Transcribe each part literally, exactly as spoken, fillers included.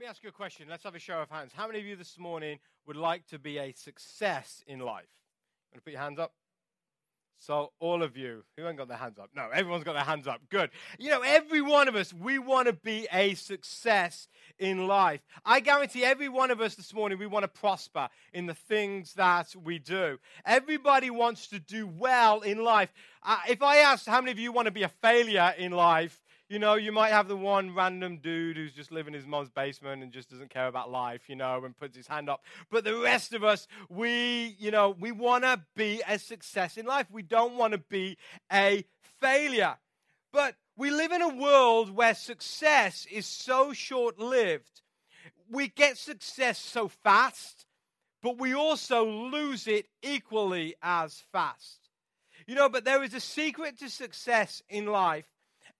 Let me ask you a question. Let's have a show of hands. How many of you this morning would like to be a success in life? You want to put your hands up? So all of you, who hasn't got their hands up? No, everyone's got their hands up. Good. You know, every one of us, we want to be a success in life. I guarantee every one of us this morning, we want to prosper in the things that we do. Everybody wants to do well in life. Uh, if I asked how many of you want to be a failure in life, you know, you might have the one random dude who's just living in his mom's basement and just doesn't care about life, you know, and puts his hand up. But the rest of us, we, you know, we want to be a success in life. We don't want to be a failure. But we live in a world where success is so short-lived. We get success so fast, but we also lose it equally as fast. You know, but there is a secret to success in life.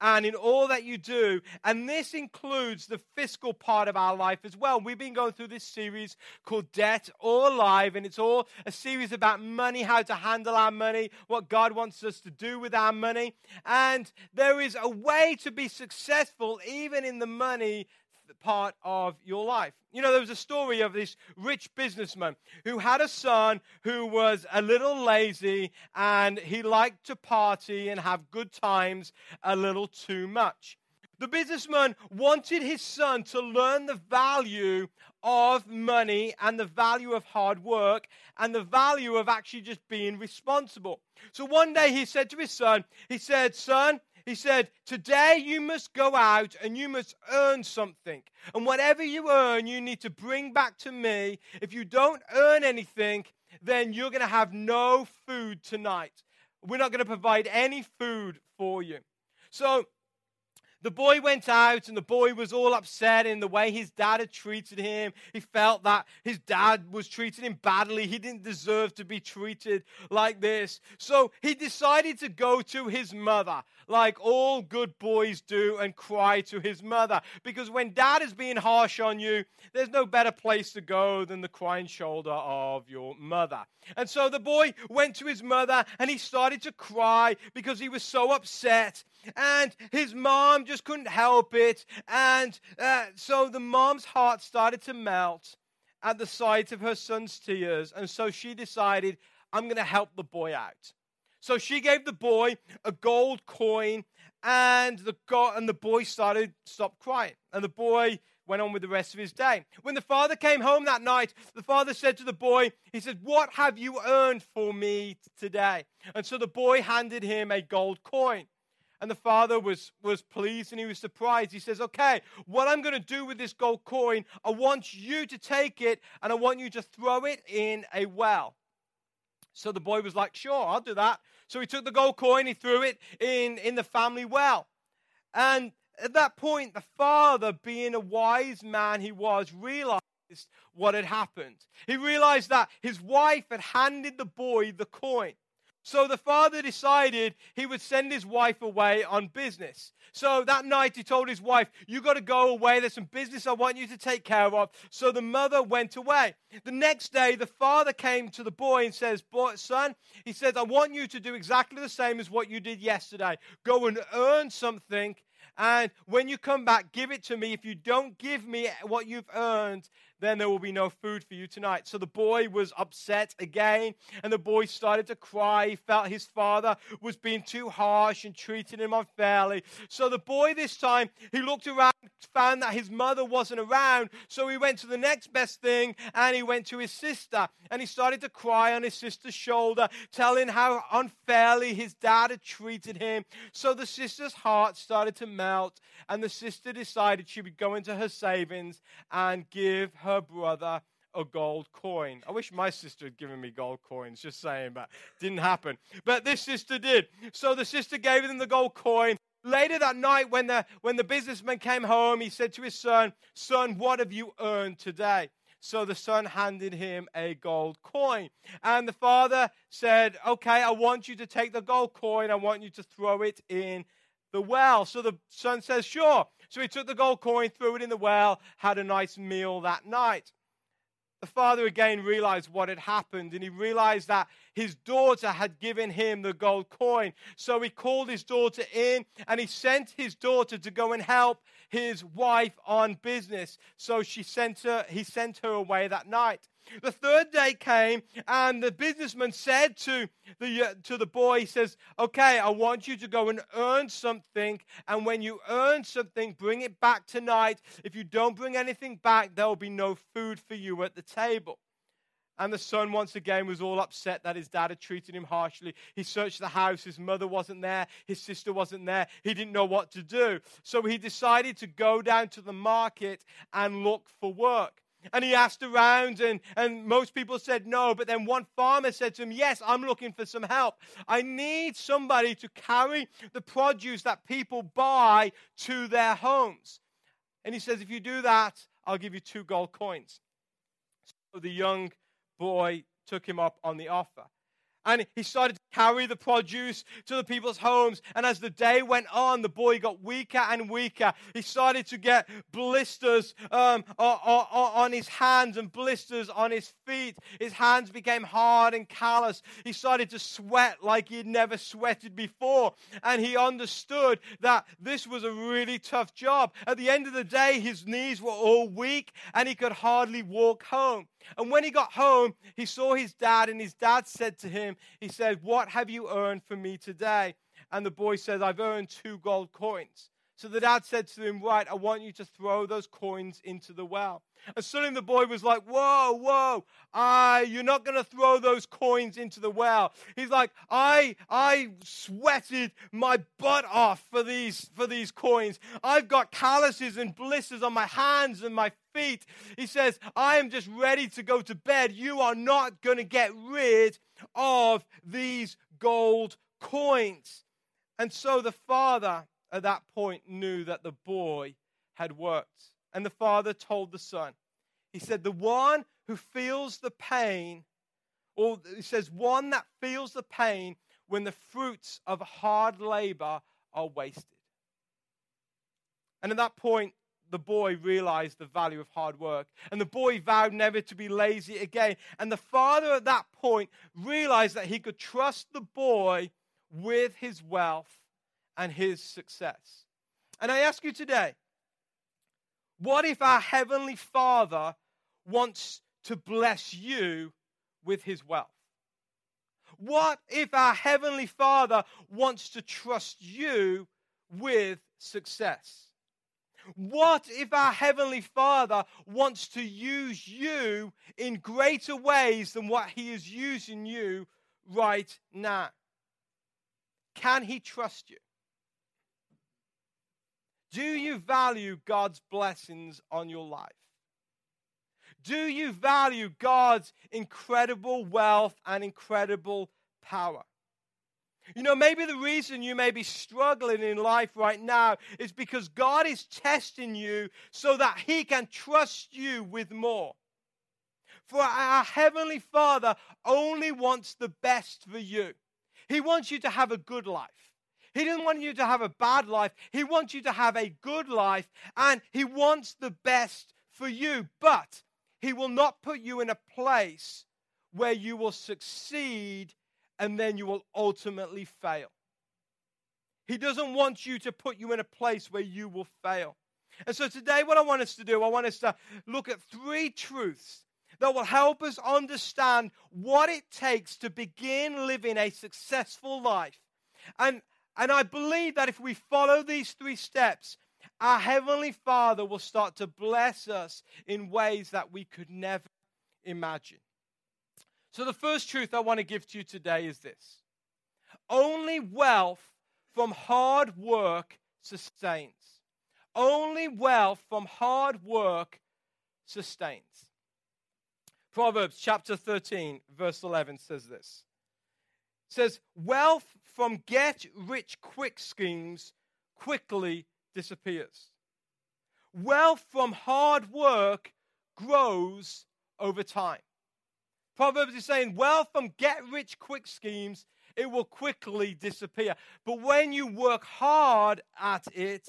And in all that you do, and this includes the fiscal part of our life as well. We've been going through this series called Debt or Alive, and it's all a series about money, how to handle our money, what God wants us to do with our money. And there is a way to be successful even in the money part of your life. You know, there was a story of this rich businessman who had a son who was a little lazy and he liked to party and have good times a little too much. The businessman wanted his son to learn the value of money and the value of hard work and the value of actually just being responsible. So one day he said to his son, he said, son, He said, today you must go out and you must earn something. And whatever you earn, you need to bring back to me. If you don't earn anything, then you're going to have no food tonight. We're not going to provide any food for you. So the boy went out and the boy was all upset in the way his dad had treated him. He felt that his dad was treating him badly. He didn't deserve to be treated like this. So he decided to go to his mother, like all good boys do, and cry to his mother. Because when dad is being harsh on you, there's no better place to go than the crying shoulder of your mother. And so the boy went to his mother and he started to cry because he was so upset. And his mom just couldn't help it. And uh, so the mom's heart started to melt at the sight of her son's tears. And so she decided, I'm going to help the boy out. So she gave the boy a gold coin, and the go- and the boy started stopped crying. And the boy went on with the rest of his day. When the father came home that night, the father said to the boy, he said, what have you earned for me today? And so the boy handed him a gold coin. And the father was, was pleased and he was surprised. He says, okay, what I'm going to do with this gold coin, I want you to take it and I want you to throw it in a well. So the boy was like, sure, I'll do that. So he took the gold coin, he threw it in, in the family well. And at that point, the father, being a wise man he was, realized what had happened. He realized that his wife had handed the boy the coin. So the father decided he would send his wife away on business. So that night he told his wife, you got to go away. There's some business I want you to take care of. So the mother went away. The next day the father came to the boy and says, boy, son, he says, I want you to do exactly the same as what you did yesterday. Go and earn something. And when you come back, give it to me. If you don't give me what you've earned, then there will be no food for you tonight. So the boy was upset again, and the boy started to cry. He felt his father was being too harsh and treating him unfairly. So the boy this time, he looked around, found that his mother wasn't around. So he went to the next best thing, and he went to his sister. And he started to cry on his sister's shoulder, telling how unfairly his dad had treated him. So the sister's heart started to melt. Out, and the sister decided she would go into her savings and give her brother a gold coin. I wish my sister had given me gold coins, just saying, but didn't happen. But this sister did. So the sister gave them the gold coin. Later that night, when the when the businessman came home, he said to his son, son, what have you earned today? So the son handed him a gold coin. And the father said, okay, I want you to take the gold coin. I want you to throw it in the well. So the son says, sure. So he took the gold coin, threw it in the well, had a nice meal that night. The father again realized what had happened, and he realized that his daughter had given him the gold coin. So he called his daughter in, and he sent his daughter to go and help his wife on business. So she sent her, he sent her away that night. The third day came, and the businessman said to the uh, to the boy, he says, okay, I want you to go and earn something, and when you earn something, bring it back tonight. If you don't bring anything back, there will be no food for you at the table. And the son once again was all upset that his dad had treated him harshly. He searched the house. His mother wasn't there. His sister wasn't there. He didn't know what to do. So he decided to go down to the market and look for work. And he asked around, and, and most people said no. But then one farmer said to him, yes, I'm looking for some help. I need somebody to carry the produce that people buy to their homes. And he says, if you do that, I'll give you two gold coins. So the young boy took him up on the offer. And he started to carry the produce to the people's homes. And as the day went on, the boy got weaker and weaker. He started to get blisters um, on his hands and blisters on his feet. His hands became hard and callous. He started to sweat like he had never sweated before. And he understood that this was a really tough job. At the end of the day, his knees were all weak, and he could hardly walk home. And when he got home, he saw his dad, and his dad said to him, he said, what have you earned for me today? And the boy said, I've earned two gold coins. So the dad said to him, right, I want you to throw those coins into the well. And suddenly the boy was like, whoa, whoa, I, you're not going to throw those coins into the well. He's like, I I sweated my butt off for these, for these coins. I've got calluses and blisters on my hands and my feet. He says, I am just ready to go to bed. You are not going to get rid of these gold coins. And so the father at that point knew that the boy had worked. And the father told the son, he said, the one who feels the pain, or he says, one that feels the pain when the fruits of hard labor are wasted. And at that point, the boy realized the value of hard work. And the boy vowed never to be lazy again. And the father at that point realized that he could trust the boy with his wealth and his success. And I ask you today, what if our Heavenly Father wants to bless you with his wealth? What if our Heavenly Father wants to trust you with success? What if our Heavenly Father wants to use you in greater ways than what he is using you right now? Can he trust you? Do you value God's blessings on your life? Do you value God's incredible wealth and incredible power? You know, maybe the reason you may be struggling in life right now is because God is testing you so that he can trust you with more. For our Heavenly Father only wants the best for you. He wants you to have a good life. He didn't want you to have a bad life. He wants you to have a good life, and he wants the best for you. But he will not put you in a place where you will succeed and then you will ultimately fail. He doesn't want you to put you in a place where you will fail. And so today what I want us to do, I want us to look at three truths that will help us understand what it takes to begin living a successful life. And And I believe that if we follow these three steps, our Heavenly Father will start to bless us in ways that we could never imagine. So the first truth I want to give to you today is this. Only wealth from hard work sustains. Only wealth from hard work sustains. Proverbs chapter thirteen, verse eleven says this. It says, wealth from get-rich-quick schemes quickly disappears. Wealth from hard work grows over time. Proverbs is saying, wealth from get-rich-quick schemes, it will quickly disappear. But when you work hard at it,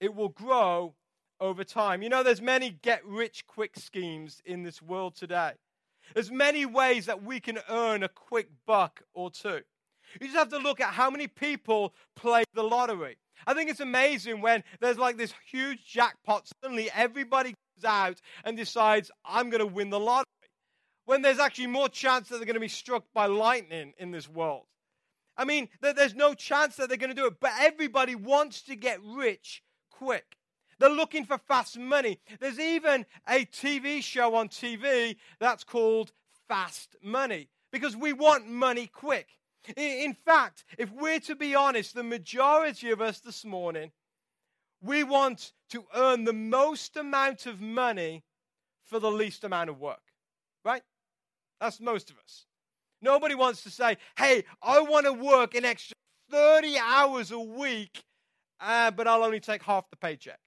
it will grow over time. You know, there's many get-rich-quick schemes in this world today. There's many ways that we can earn a quick buck or two. You just have to look at how many people play the lottery. I think it's amazing when there's like this huge jackpot. Suddenly everybody goes out and decides, I'm going to win the lottery. When there's actually more chance that they're going to be struck by lightning in this world. I mean, there's no chance that they're going to do it, but everybody wants to get rich quick. They're looking for fast money. There's even a T V show on T V that's called Fast Money, because we want money quick. In fact, if we're to be honest, the majority of us this morning, we want to earn the most amount of money for the least amount of work, right? That's most of us. Nobody wants to say, hey, I want to work an extra thirty hours a week, uh, but I'll only take half the paycheck.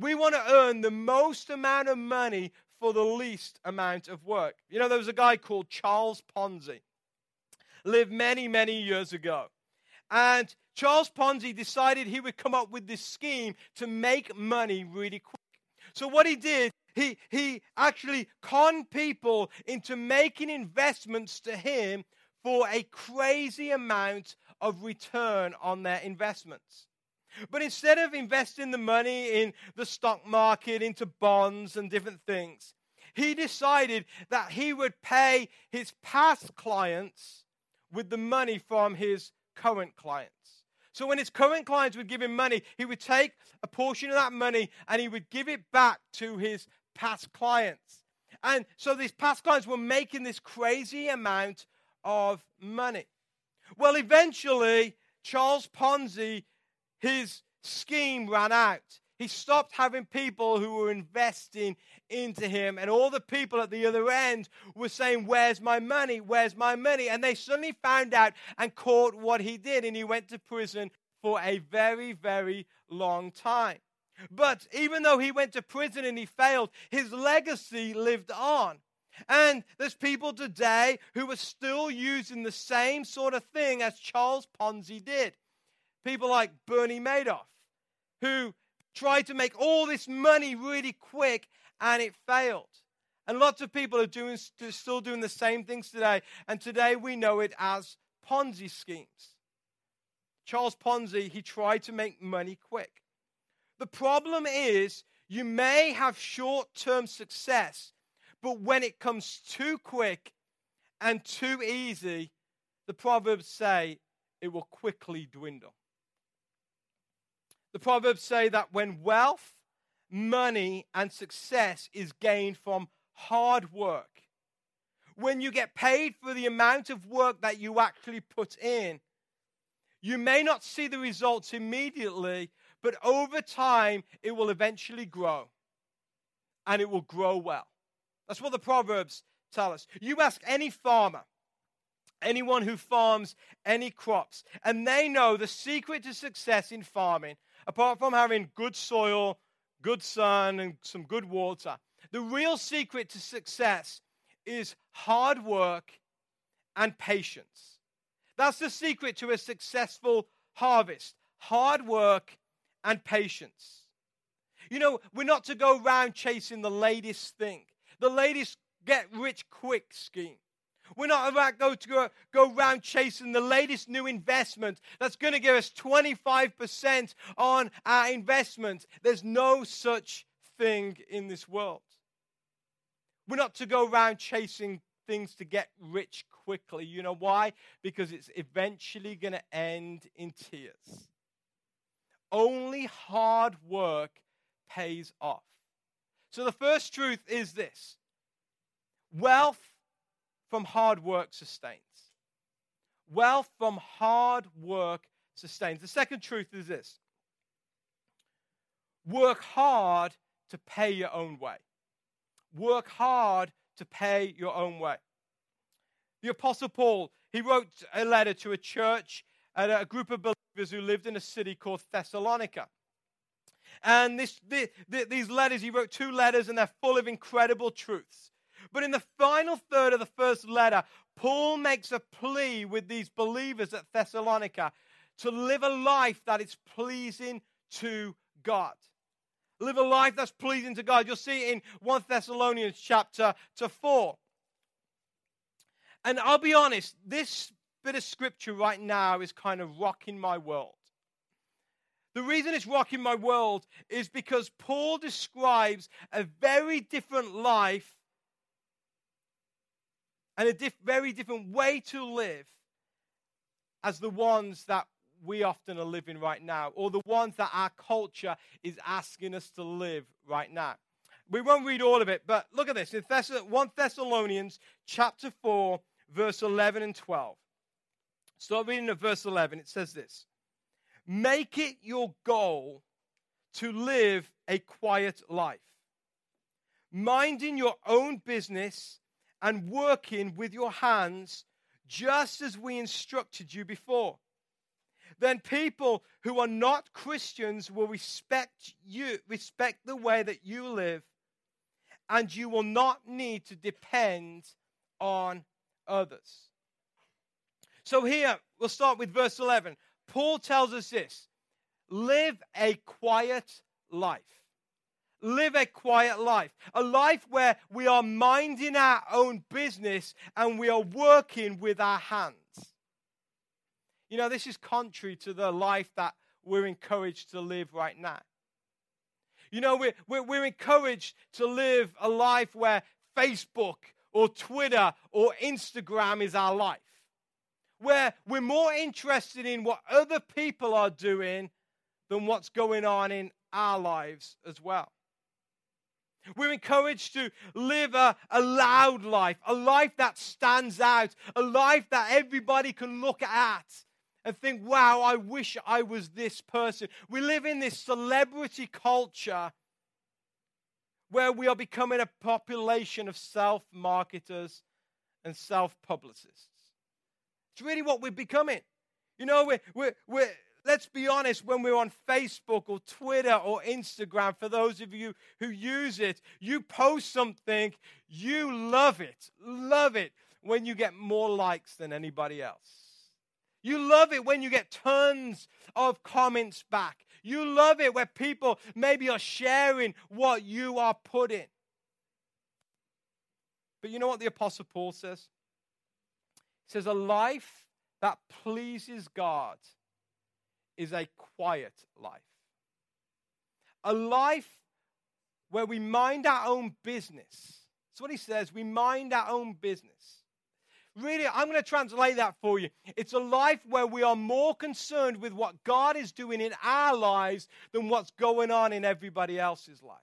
We want to earn the most amount of money for the least amount of work. You know, there was a guy called Charles Ponzi, lived many, many years ago. And Charles Ponzi decided he would come up with this scheme to make money really quick. So what he did, He, he actually conned people into making investments to him for a crazy amount of return on their investments. But instead of investing the money in the stock market, into bonds and different things, he decided that he would pay his past clients with the money from his current clients. So when his current clients would give him money, he would take a portion of that money and he would give it back to his past clients. And so these past clients were making this crazy amount of money. Well, eventually, Charles Ponzi, his scheme ran out. He stopped having people who were investing into him, and all the people at the other end were saying, where's my money, where's my money? And they suddenly found out and caught what he did, and he went to prison for a very, very long time. But even though he went to prison and he failed, his legacy lived on. And there's people today who are still using the same sort of thing as Charles Ponzi did. People like Bernie Madoff, who tried to make all this money really quick and it failed. And lots of people are doing, still doing the same things today. And today we know it as Ponzi schemes. Charles Ponzi, he tried to make money quick. The problem is you may have short-term success, but when it comes too quick and too easy, the Proverbs say it will quickly dwindle. The Proverbs say that when wealth, money, and success is gained from hard work, when you get paid for the amount of work that you actually put in, you may not see the results immediately, but over time, it will eventually grow, and it will grow well. That's what the Proverbs tell us. You ask any farmer, anyone who farms any crops, and they know the secret to success in farming, apart from having good soil, good sun, and some good water, the real secret to success is hard work and patience. That's the secret to a successful harvest, hard work and patience. You know, we're not to go around chasing the latest thing, the latest get-rich-quick scheme. We're not about go to go, go around chasing the latest new investment that's going to give us twenty-five percent on our investment. There's no such thing in this world. We're not to go around chasing things to get rich quickly. You know why? Because it's eventually going to end in tears. Only hard work pays off. So the first truth is this. Wealth from hard work sustains. Wealth from hard work sustains. The second truth is this. Work hard to pay your own way. Work hard to pay your own way. The Apostle Paul, he wrote a letter to a church and a group of believers who lived in a city called Thessalonica. And this, the, the, these letters, he wrote two letters, and they're full of incredible truths. But in the final third of the first letter, Paul makes a plea with these believers at Thessalonica to live a life that is pleasing to God. Live a life that's pleasing to God. You'll see in First Thessalonians chapter four. And I'll be honest, this bit of scripture right now is kind of rocking my world. The reason it's rocking my world is because Paul describes a very different life and a diff- very different way to live as the ones that we often are living right now, or the ones that our culture is asking us to live right now. We won't read all of it, but look at this. In Thess- First Thessalonians chapter four, verse eleven and twelve. Start reading at verse eleven. It says this. Make it your goal to live a quiet life, minding your own business and working with your hands, just as we instructed you before. Then people who are not Christians will respect you, respect the way that you live, and you will not need to depend on others. So here, we'll start with verse eleven. Paul tells us this, live a quiet life. Live a quiet life, a life where we are minding our own business and we are working with our hands. You know, this is contrary to the life that we're encouraged to live right now. You know, we're, we're, we're encouraged to live a life where Facebook or Twitter or Instagram is our life, where we're more interested in what other people are doing than what's going on in our lives as well. We're encouraged to live a, a loud life, a life that stands out, a life that everybody can look at and think, wow, I wish I was this person. We live in this celebrity culture where we are becoming a population of self-marketers and self-publicists. It's really what we're becoming. You know, we're, we're, we're, let's be honest, when we're on Facebook or Twitter or Instagram, for those of you who use it, you post something, you love it, love it when you get more likes than anybody else. You love it when you get tons of comments back. You love it where people maybe are sharing what you are putting. But you know what the Apostle Paul says? He says a life that pleases God is a quiet life. A life where we mind our own business. That's what he says, we mind our own business. Really, I'm going to translate that for you. It's a life where we are more concerned with what God is doing in our lives than what's going on in everybody else's life.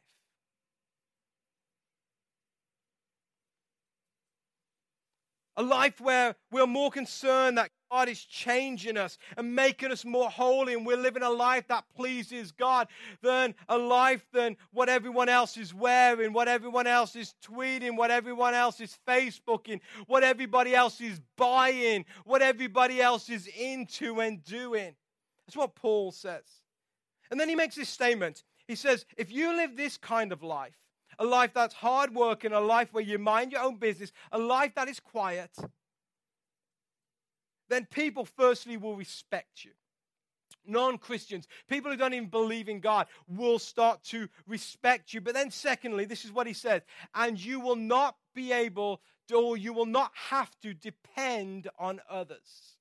A life where we're more concerned that God is changing us and making us more holy, and we're living a life that pleases God than a life than what everyone else is wearing, what everyone else is tweeting, what everyone else is Facebooking, what everybody else is buying, what everybody else is into and doing. That's what Paul says. And then he makes this statement. He says, if you live this kind of life, a life that's hard work and a life where you mind your own business, a life that is quiet, then people firstly will respect you. Non-Christians, people who don't even believe in God, will start to respect you. But then secondly, this is what he says, and you will not be able to, or you will not have to depend on others.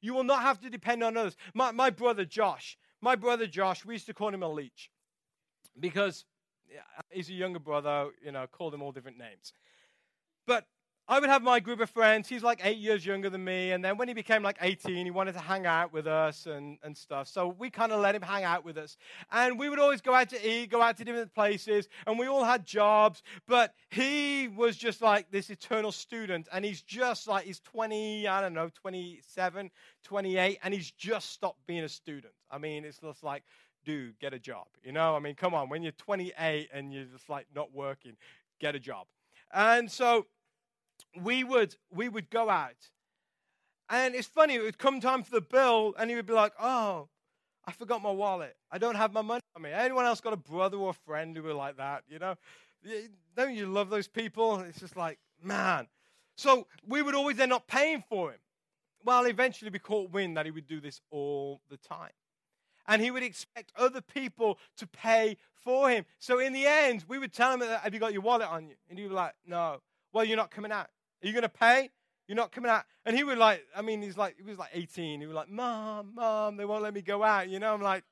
You will not have to depend on others. My, my brother Josh, my brother Josh, we used to call him a leech because he's a younger brother, you know, call them all different names. But I would have my group of friends. He's like eight years younger than me. And then when he became like eighteen, he wanted to hang out with us and, and stuff. So we kind of let him hang out with us. And we would always go out to eat, go out to different places. And we all had jobs. But he was just like this eternal student. And he's just like, he's twenty, I don't know, twenty-seven, twenty-eight. And he's just stopped being a student. I mean, it's just like, dude, get a job. You know, I mean, come on. When you're twenty-eight and you're just like not working, get a job. And so we would we would go out, and it's funny. It would come time for the bill, and he would be like, "Oh, I forgot my wallet. I don't have my money on me." Anyone else got a brother or friend who were like that? You know, don't you love those people? It's just like, man. So we would always end up paying for him. Well, eventually we caught wind that he would do this all the time. and he would expect other people to pay for him. So in the end, we would tell him, have you got your wallet on you? And he would be like, no. Well, you're not coming out. Are you going to pay? You're not coming out. And he would like, I mean, he's like, he was like eighteen. He was like, Mom, Mom, they won't let me go out. You know, I'm like,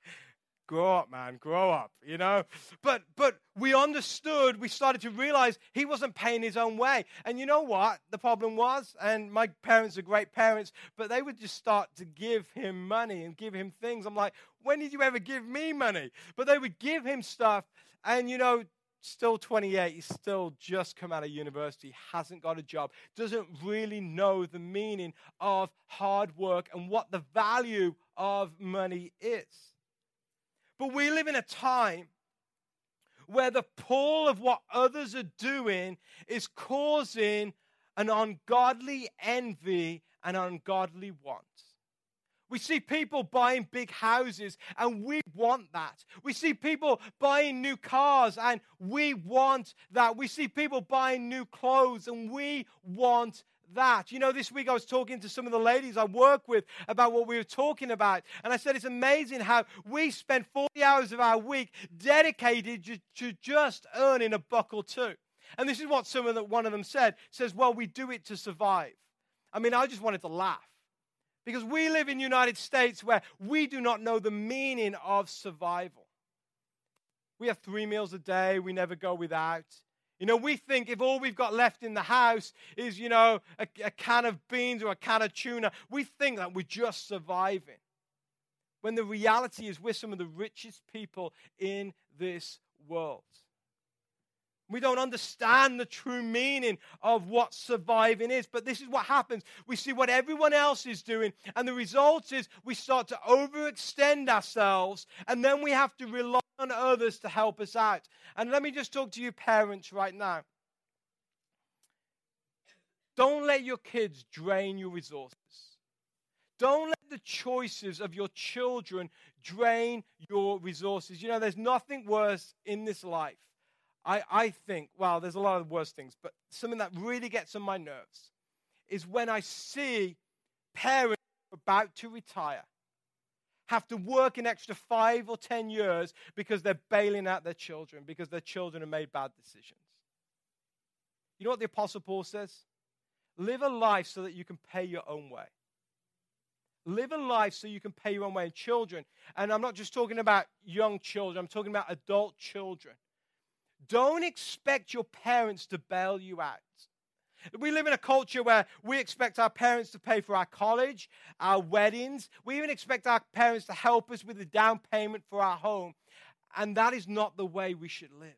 grow up, man, grow up, you know. But but we understood, we started to realize he wasn't paying his own way. And you know what the problem was? And my parents are great parents, but they would just start to give him money and give him things. I'm like, when did you ever give me money? But they would give him stuff. And, you know, still twenty-eight, he's still just come out of university, hasn't got a job, doesn't really know the meaning of hard work and what the value of money is. But we live in a time where the pull of what others are doing is causing an ungodly envy and ungodly want. We see people buying big houses, and we want that. We see people buying new cars, and we want that. We see people buying new clothes, and we want that. That. You know, this week I was talking to some of the ladies I work with about what we were talking about. And I said, it's amazing how we spend forty hours of our week dedicated to, to just earning a buck or two. And this is what some of the, one of them said, says, well, we do it to survive. I mean, I just wanted to laugh. Because we live in the United States where we do not know the meaning of survival. We have three meals a day. We never go without. You know, we think if all we've got left in the house is, you know, a, a can of beans or a can of tuna, we think that we're just surviving. When the reality is we're some of the richest people in this world. We don't understand the true meaning of what surviving is, but this is what happens. We see what everyone else is doing, and the result is we start to overextend ourselves, and then we have to rely on others to help us out. And let me just talk to you parents right now. Don't let your kids drain your resources. Don't let the choices of your children drain your resources. You know, there's nothing worse in this life. I, I think, well, there's a lot of worse things, but something that really gets on my nerves is when I see parents about to retire have to work an extra five or ten years because they're bailing out their children, because their children have made bad decisions. You know what the Apostle Paul says? Live a life so that you can pay your own way. Live a life so you can pay your own way. And children, and I'm not just talking about young children, I'm talking about adult children. Don't expect your parents to bail you out. We live in a culture where we expect our parents to pay for our college, our weddings. We even expect our parents to help us with the down payment for our home. And that is not the way we should live.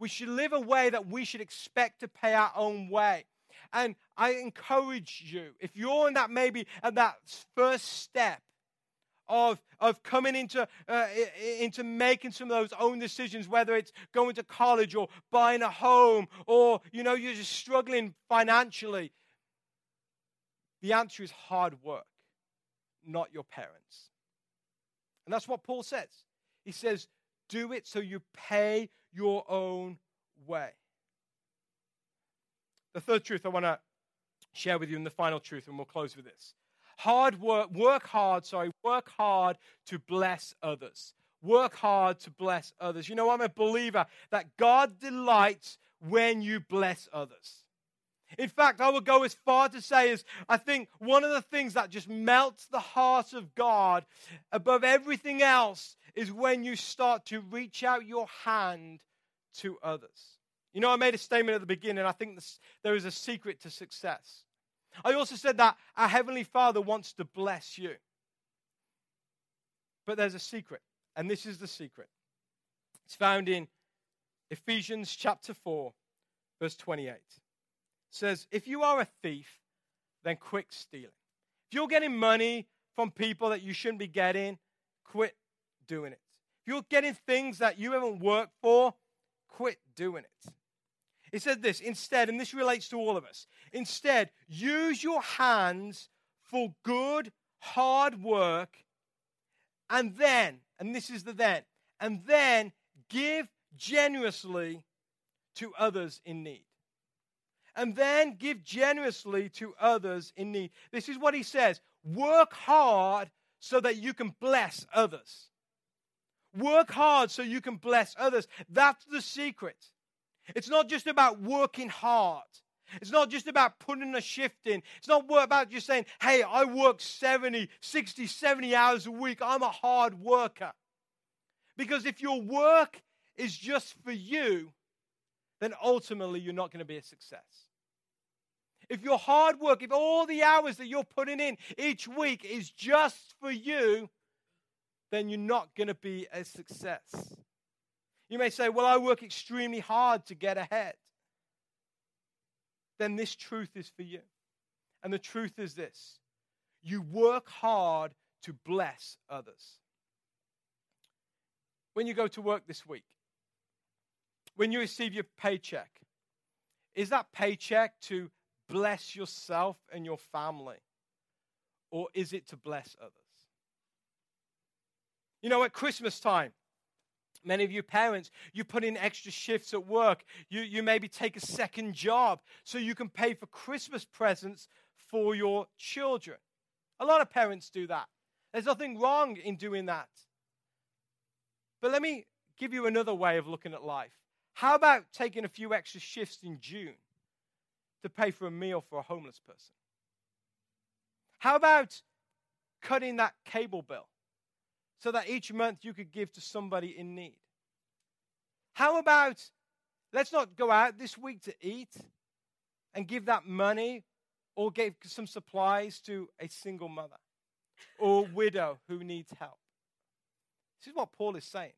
We should live a way that we should expect to pay our own way. And I encourage you, if you're in that maybe at that first step, Of, of coming into uh, into making some of those own decisions, whether it's going to college or buying a home or, you know, you're just struggling financially. The answer is hard work, not your parents. And that's what Paul says. He says, do it so you pay your own way. The third truth I want to share with you, and the final truth, and we'll close with this. Hard work, work hard, sorry, work hard to bless others. Work hard to bless others. You know, I'm a believer that God delights when you bless others. In fact, I would go as far to say is, I think one of the things that just melts the heart of God above everything else is when you start to reach out your hand to others. You know, I made a statement at the beginning, I think this, there is a secret to success. I also said that our Heavenly Father wants to bless you. But there's a secret, and this is the secret. It's found in Ephesians chapter four, verse twenty-eight. It says, if you are a thief, then quit stealing. If you're getting money from people that you shouldn't be getting, quit doing it. If you're getting things that you haven't worked for, quit doing it. It said this, instead, and this relates to all of us, instead, use your hands for good, hard work, and then, and this is the then, and then give generously to others in need. And then give generously to others in need. This is what he says, work hard so that you can bless others. Work hard so you can bless others. That's the secret. It's not just about working hard. It's not just about putting a shift in. It's not about just saying, hey, I work seventy, sixty, seventy hours a week. I'm a hard worker. Because if your work is just for you, then ultimately you're not going to be a success. If your hard work, if all the hours that you're putting in each week is just for you, then you're not going to be a success. You may say, well, I work extremely hard to get ahead. Then this truth is for you. And the truth is this: you work hard to bless others. When you go to work this week, when you receive your paycheck, is that paycheck to bless yourself and your family, or is it to bless others? You know, at Christmas time, many of you parents, you put in extra shifts at work. You, you maybe take a second job so you can pay for Christmas presents for your children. A lot of parents do that. There's nothing wrong in doing that. But let me give you another way of looking at life. How about taking a few extra shifts in June to pay for a meal for a homeless person? How about cutting that cable bill so that each month you could give to somebody in need? How about, let's not go out this week to eat and give that money or give some supplies to a single mother or widow who needs help. This is what Paul is saying.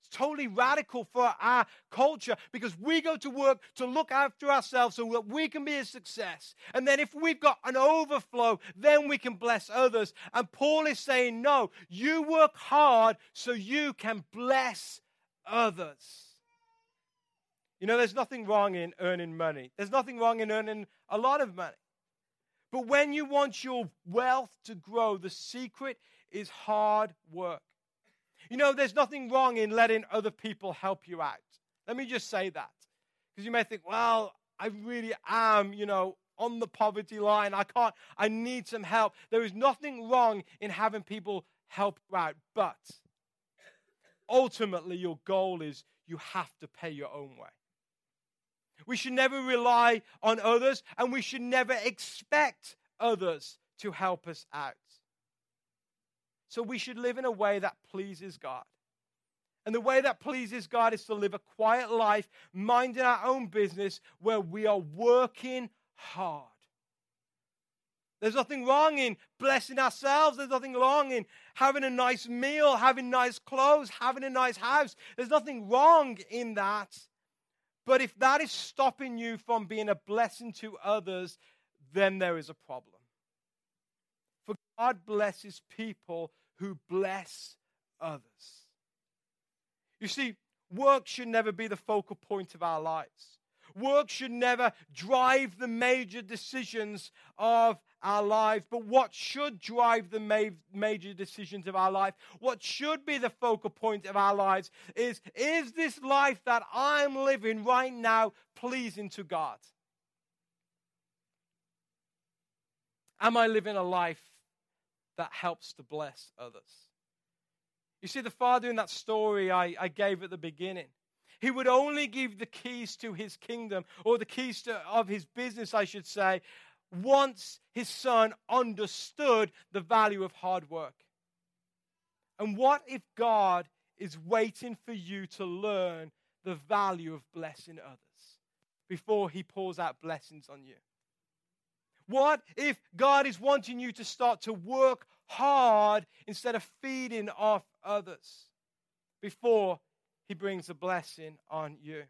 It's totally radical for our culture because we go to work to look after ourselves so that we can be a success. And then if we've got an overflow, then we can bless others. And Paul is saying, no, you work hard so you can bless others. You know, there's nothing wrong in earning money. There's nothing wrong in earning a lot of money. But when you want your wealth to grow, the secret is hard work. You know, there's nothing wrong in letting other people help you out. Let me just say that. Because you may think, well, I really am, you know, on the poverty line. I can't, I need some help. There is nothing wrong in having people help you out. But ultimately, your goal is you have to pay your own way. We should never rely on others, and we should never expect others to help us out. So we should live in a way that pleases God. And the way that pleases God is to live a quiet life, minding our own business, where we are working hard. There's nothing wrong in blessing ourselves. There's nothing wrong in having a nice meal, having nice clothes, having a nice house. There's nothing wrong in that. But if that is stopping you from being a blessing to others, then there is a problem. For God blesses people who bless others. You see, work should never be the focal point of our lives. Work should never drive the major decisions of our lives. But what should drive the ma- major decisions of our life, what should be the focal point of our lives is, is this life that I'm living right now pleasing to God? Am I living a life that helps to bless others? You see, the father in that story I, I gave at the beginning, he would only give the keys to his kingdom, or the keys to, of his business, I should say, once his son understood the value of hard work. And what if God is waiting for you to learn the value of blessing others before he pours out blessings on you? What if God is wanting you to start to work hard instead of feeding off others before he brings a blessing on you?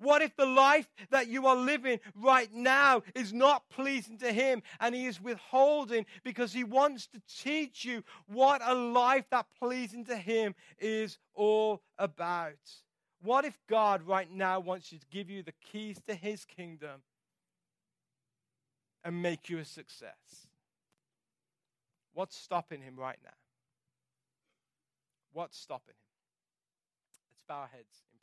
What if the life that you are living right now is not pleasing to him and he is withholding because he wants to teach you what a life that pleasing to him is all about? What if God right now wants you to give you the keys to his kingdom and make you a success? What's stopping him right now? What's stopping him? Let's bow our heads.